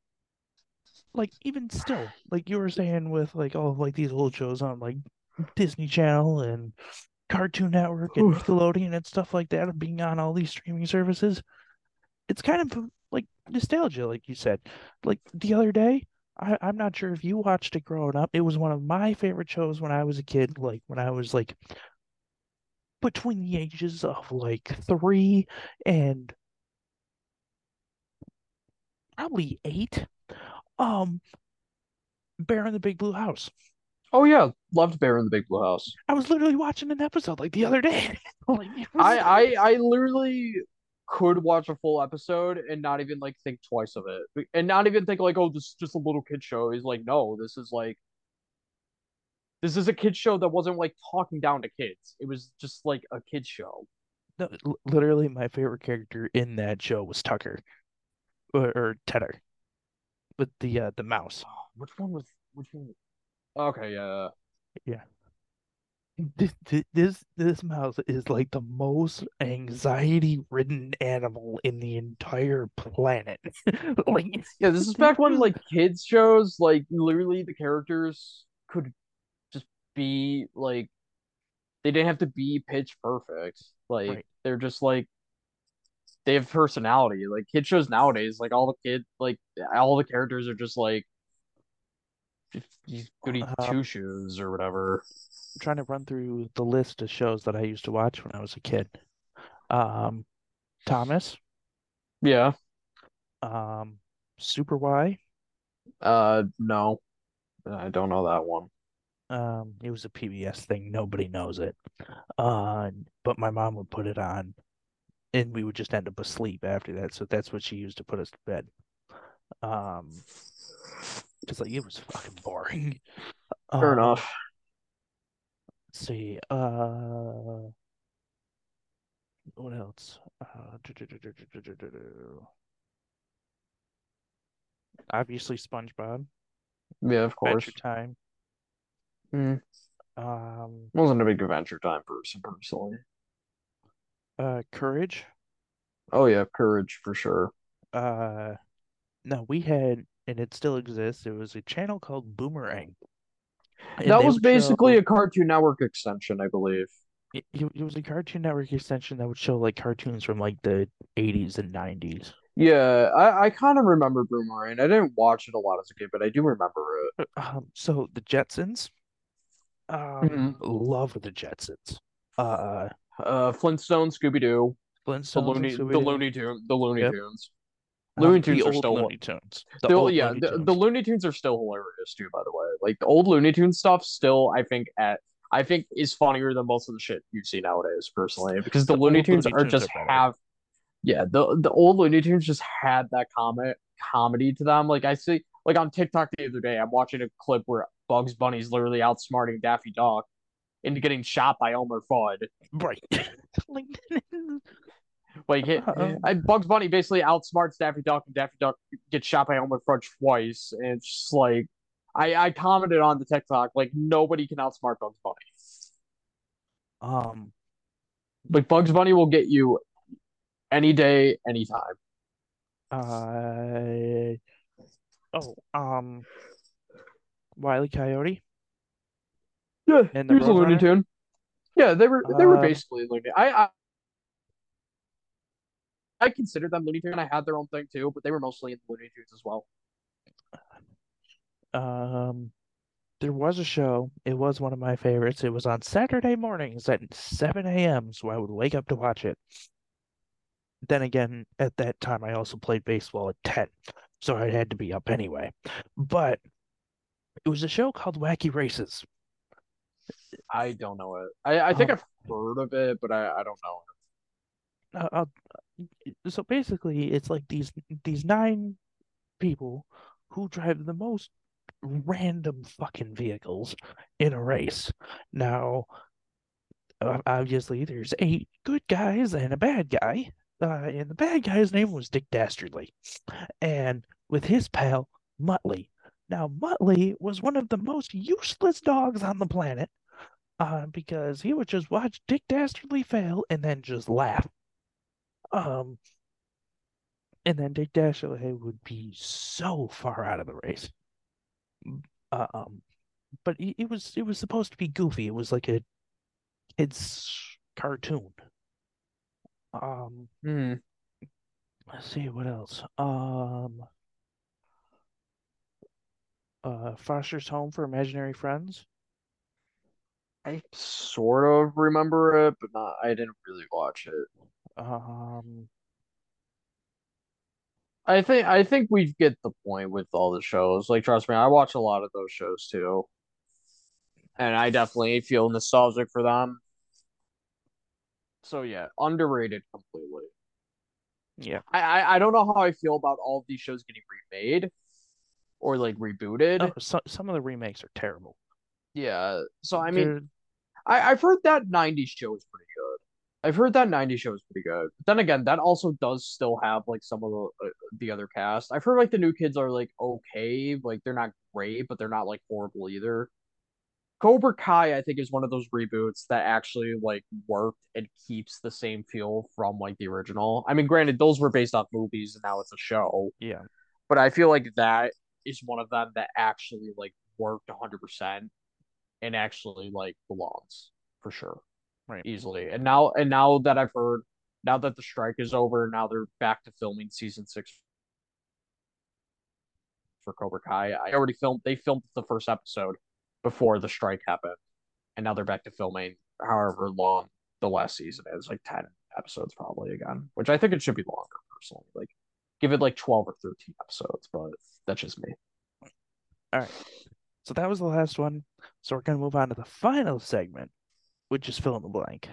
like, even still, like you were saying with, like, all of, like, these old shows on, like, Disney Channel and Cartoon Network and Nickelodeon and stuff like that, and being on all these streaming services, it's kind of like nostalgia, like you said. Like, the other day, I, I'm not sure if you watched it growing up. It was one of my favorite shows when I was a kid, like, when I was, like, between the ages of, like, three and probably eight. Um, Bear in the Big Blue House. Oh yeah, loved Bear in the Big Blue House. I was literally watching an episode like the other day. Like, I, I I literally could watch a full episode and not even, like, think twice of it, and not even think, like, oh, this is just a little kid show. He's like, no, this is like this is a kid show that wasn't, like, talking down to kids. It was just, like, a kid show. No, literally, my favorite character in that show was Tucker. Or, or Tedder, but the uh, the mouse. Oh, which one was? Which one? Okay, yeah, yeah. This this this mouse is, like, the most anxiety-ridden animal in the entire planet. Like, yeah, this is back when, like, kids shows, like, literally the characters could just be, like, they didn't have to be pitch perfect. Like, right. They're just, like, they have personality. Like, kid shows nowadays, like, all the kid, like, all the characters are just, like, goody um, two shoes or whatever. I'm trying to run through the list of shows that I used to watch when I was a kid. Um, Thomas. Yeah. Um, Super Y. Uh, no, I don't know that one. Um, it was a P B S thing. Nobody knows it. Uh, but my mom would put it on, and we would just end up asleep after that. So that's what she used to put us to bed. Um, just like, it was fucking boring. Fair um, enough. Let's see. Uh, what else? Uh, do, do, do, do, do, do, do, do. Obviously, SpongeBob. Yeah, of course. Adventure Time. Mm. Um, wasn't a big Adventure Time person, personally. Uh, Courage. Oh yeah, Courage for sure. Uh, no, we had, and it still exists, it was a channel called Boomerang. And that was basically show, a Cartoon Network extension, I believe. It, it was a Cartoon Network extension that would show, like, cartoons from, like, the eighties and nineties. Yeah, I, I kind of remember Boomerang. I didn't watch it a lot as a kid, but I do remember it. Um, so the Jetsons. Um, mm-hmm. Love the Jetsons. Uh. Uh, Flintstone, Scooby Doo, Flintstone, the Looney, the Looney Tunes, the Looney yep. Tunes, Looney Tunes um, the are still Looney Tunes. The the, yeah, Looney the, Tunes. The Looney Tunes are still hilarious too. By the way, like, the old Looney Tunes stuff, still I think at I think is funnier than most of the shit you see nowadays, personally, because the, the Looney Tunes Looney are Tunes just are have Yeah, the the old Looney Tunes just had that comic comedy to them. Like I see, like on TikTok the other day, I'm watching a clip where Bugs Bunny's literally outsmarting Daffy Duck into getting shot by Elmer Fudd. Right. like, like it, and Bugs Bunny basically outsmarts Daffy Duck, and Daffy Duck gets shot by Elmer Fudd twice. And it's just like, I I commented on the TikTok, like nobody can outsmart Bugs Bunny. Um, like Bugs Bunny will get you. Any day, anytime. Uh, oh, um, Wile E. Coyote. Yeah, and the he was a Looney Tune. Yeah, they were they were uh, basically Looney. I, I I considered them Looney Tune. I had their own thing too, but they were mostly in the Looney Tunes as well. Um, there was a show. It was one of my favorites. It was on Saturday mornings at seven a.m., so I would wake up to watch it. Then again, at that time, I also played baseball at ten, so I had to be up anyway. But it was a show called Wacky Races. I don't know it. I, I think um, I've heard of it, but I, I don't know it. Uh, so basically, it's like these these nine people who drive the most random fucking vehicles in a race. Now, obviously, there's eight good guys and a bad guy. Uh, and the bad guy's name was Dick Dastardly, and with his pal, Muttley. Now, Muttley was one of the most useless dogs on the planet uh, because he would just watch Dick Dastardly fail and then just laugh. Um, and then Dick Dastardly would be so far out of the race. Um, but it, it was it was supposed to be goofy. It was like a kid's cartoon. Um, mm. Let's see what else. Um, uh, Foster's Home for Imaginary Friends. I sort of remember it, but not. I didn't really watch it. Um, I think I think we get the point with all the shows. Like, trust me, I watch a lot of those shows too, and I definitely feel nostalgic for them. So yeah, underrated completely. Yeah, I, I I don't know how I feel about all of these shows getting remade, or like rebooted. Oh, so, some of the remakes are terrible. Yeah, so I mean, Dude. I I've heard that nineties show is pretty good. I've heard that nineties show is pretty good. But then again, that also does still have like some of the uh, the other cast. I've heard like the new kids are like okay, like they're not great, but they're not like horrible either. Cobra Kai, I think, is one of those reboots that actually, like, worked and keeps the same feel from, like, the original. I mean, granted, those were based off movies, and now it's a show. Yeah. But I feel like that is one of them that actually, like, worked one hundred percent and actually, like, belongs, for sure. Right. Easily. And now, and now that I've heard, now that the strike is over, now they're back to filming season six for Cobra Kai. I already filmed, they filmed the first episode before the strike happened, and now they're back to filming however long the last season is, like ten episodes probably again, which I think it should be longer personally. Like, give it like twelve or thirteen episodes, but that's just me. All right, so that was the last one, so we're gonna move on to the final segment, which is fill in the blank.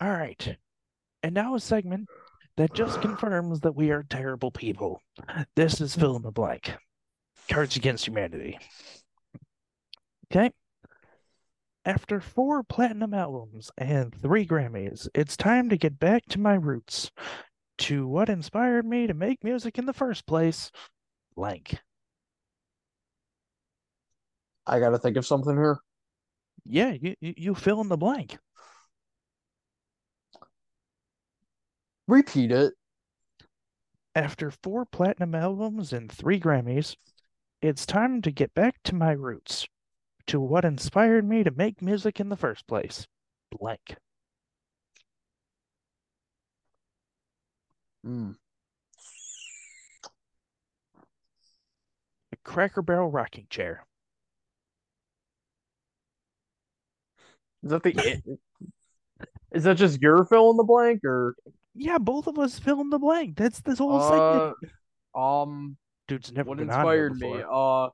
All right. And now a segment that just confirms that we are terrible people. This is fill in the blank. Cards Against Humanity. Okay. After four platinum albums and three Grammys, it's time to get back to my roots, to what inspired me to make music in the first place, blank. I gotta think of something here. Yeah, you, you fill in the blank. Repeat it. After four platinum albums and three Grammys, it's time to get back to my roots, to what inspired me to make music in the first place, blank. Mm. A Cracker Barrel rocking chair. Is that the? Is that just your fill in the blank, or? Yeah, both of us fill in the blank. That's this whole uh, segment. Um, dude's never. What been inspired on me? Uh,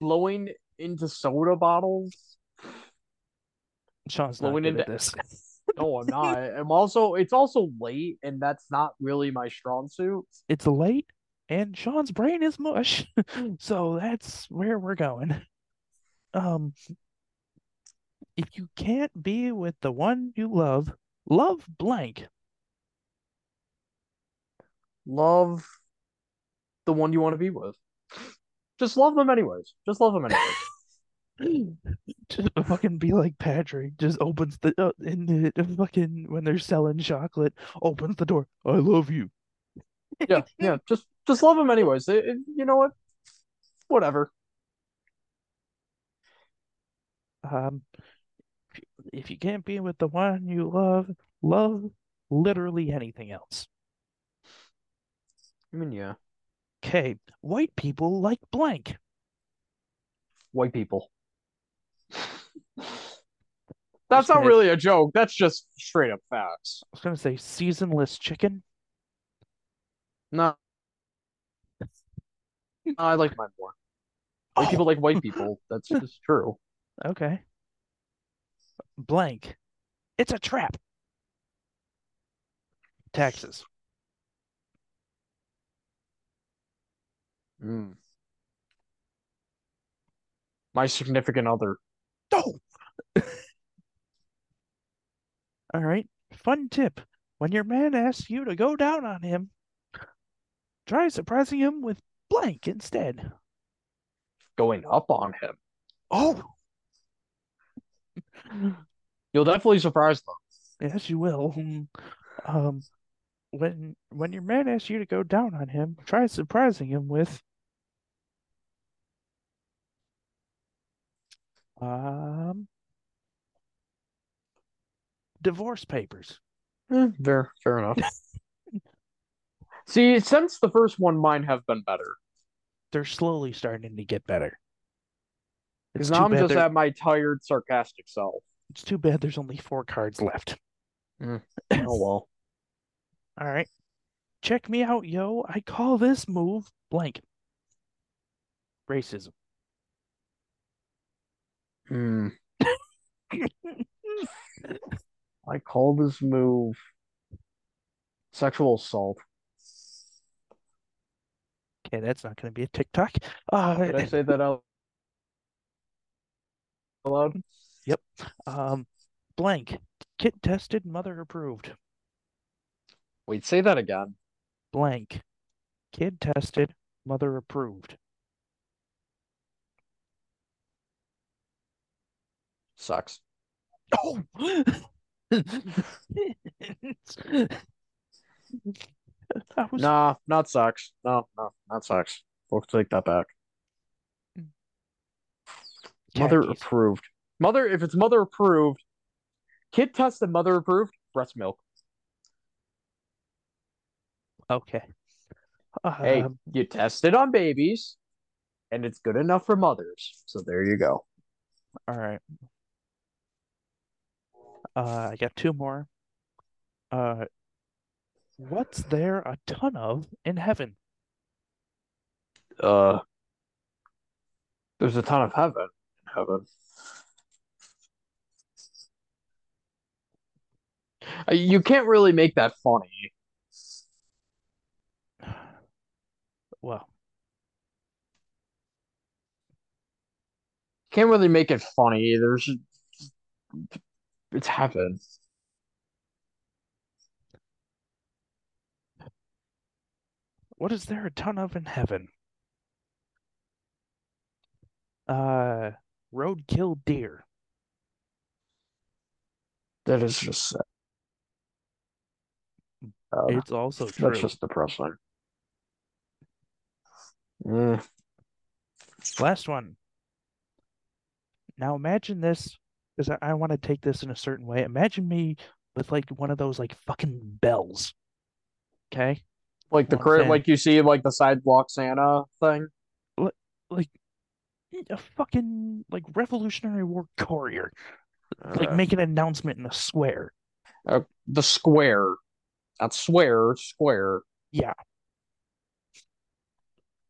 blowing into soda bottles. Sean's blowing not good into at this. No, I'm not. I'm also. It's also late, and that's not really my strong suit. It's late, and Sean's brain is mush, so that's where we're going. Um. If you can't be with the one you love, love blank. Love the one you want to be with. Just love them anyways. Just love them anyways. Just fucking be like Patrick. Just opens the, uh, in the fucking, when they're selling chocolate, opens the door. I love you. Yeah, yeah. Just just love them anyways. It, it, you know what? Whatever. Um... If you can't be with the one you love, love literally anything else. I mean, yeah. Okay. White people like blank. White people. That's not really a joke. That's just straight up facts. I was going to say seasonless chicken. No. no I like mine more. White oh. people like white people. That's just true. Okay. Blank. It's a trap. Taxes. Mm. My significant other. Oh! All right. Fun tip. When your man asks you to go down on him, try surprising him with blank instead. Going up on him. Oh! You'll definitely surprise them. Yes, you will. Um, when when your man asks you to go down on him, try surprising him with um divorce papers. Eh, fair, fair enough. See, since the first one, mine have been better. They're slowly starting to get better. Because now I'm just there... at my tired, sarcastic self. It's too bad there's only four cards left. Mm. Oh, well. All right. Check me out, yo. I call this move blank. Racism. Mm. I call this move sexual assault. Okay, that's not going to be a TikTok. Uh, Did I say that out? Allowed? Yep. Um, blank. Kid tested, mother approved. Wait, say that again. Blank. Kid tested, mother approved. Sucks. Oh! was... Nah, not sucks. No, no, not sucks. We'll take that back. Mother Khakis. Approved. Mother, if it's mother approved, kid tested, mother approved, breast milk. Okay. Um, hey, you tested on babies, and it's good enough for mothers. So there you go. All right. Uh, I got two more. Uh, what's there a ton of in heaven? Uh, there's a ton of heaven. Heaven. You can't really make that funny. Well, can't really make it funny. There's, it's happened. What is there a ton of in heaven? Uh, roadkill deer. That is just sad. Uh, it's also that's true. That's just depressing. Mm. Last one. Now imagine this, because I, I want to take this in a certain way. Imagine me with like one of those like fucking bells. Okay? Like the current, like you see, like the sidewalk Santa thing? Like, like a fucking like Revolutionary War courier. Uh, like make an announcement in a square. Uh, the square. Not swear, square. Yeah.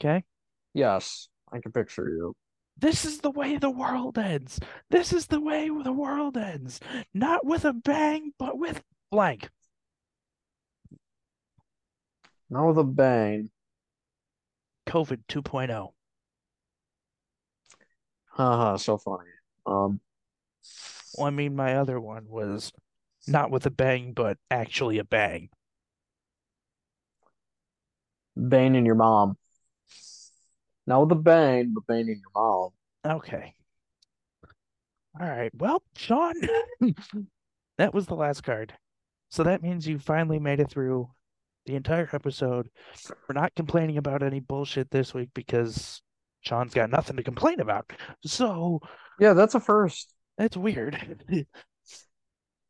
Okay? Yes, I can picture you. This is the way the world ends. This is the way the world ends. Not with a bang, but with blank. Not with a bang. COVID two point oh. Haha, so funny. Um. Well, I mean, my other one was not with a bang, but actually a bang. Bane in your mom. Not with a bang, but bane in your mom. Okay. All right. Well, Sean, that was the last card. So that means you finally made it through the entire episode. We're not complaining about any bullshit this week because Sean's got nothing to complain about. So. Yeah, that's a first. That's weird.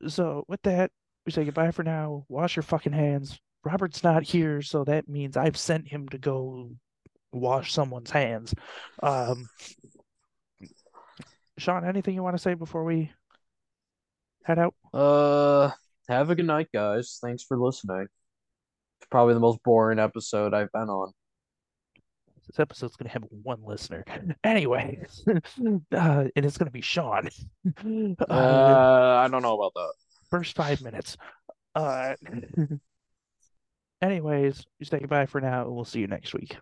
So with that, we say goodbye for now. Wash your fucking hands. Robert's not here, so that means I've sent him to go wash someone's hands. Um, Sean, anything you want to say before we head out? Uh, have a good night, guys. Thanks for listening. It's probably the most boring episode I've been on. This episode's going to have one listener. Anyway, uh, and it's going to be Sean. Uh, uh, I don't know about that. First five minutes. Uh, anyways, you say goodbye for now, and we'll see you next week.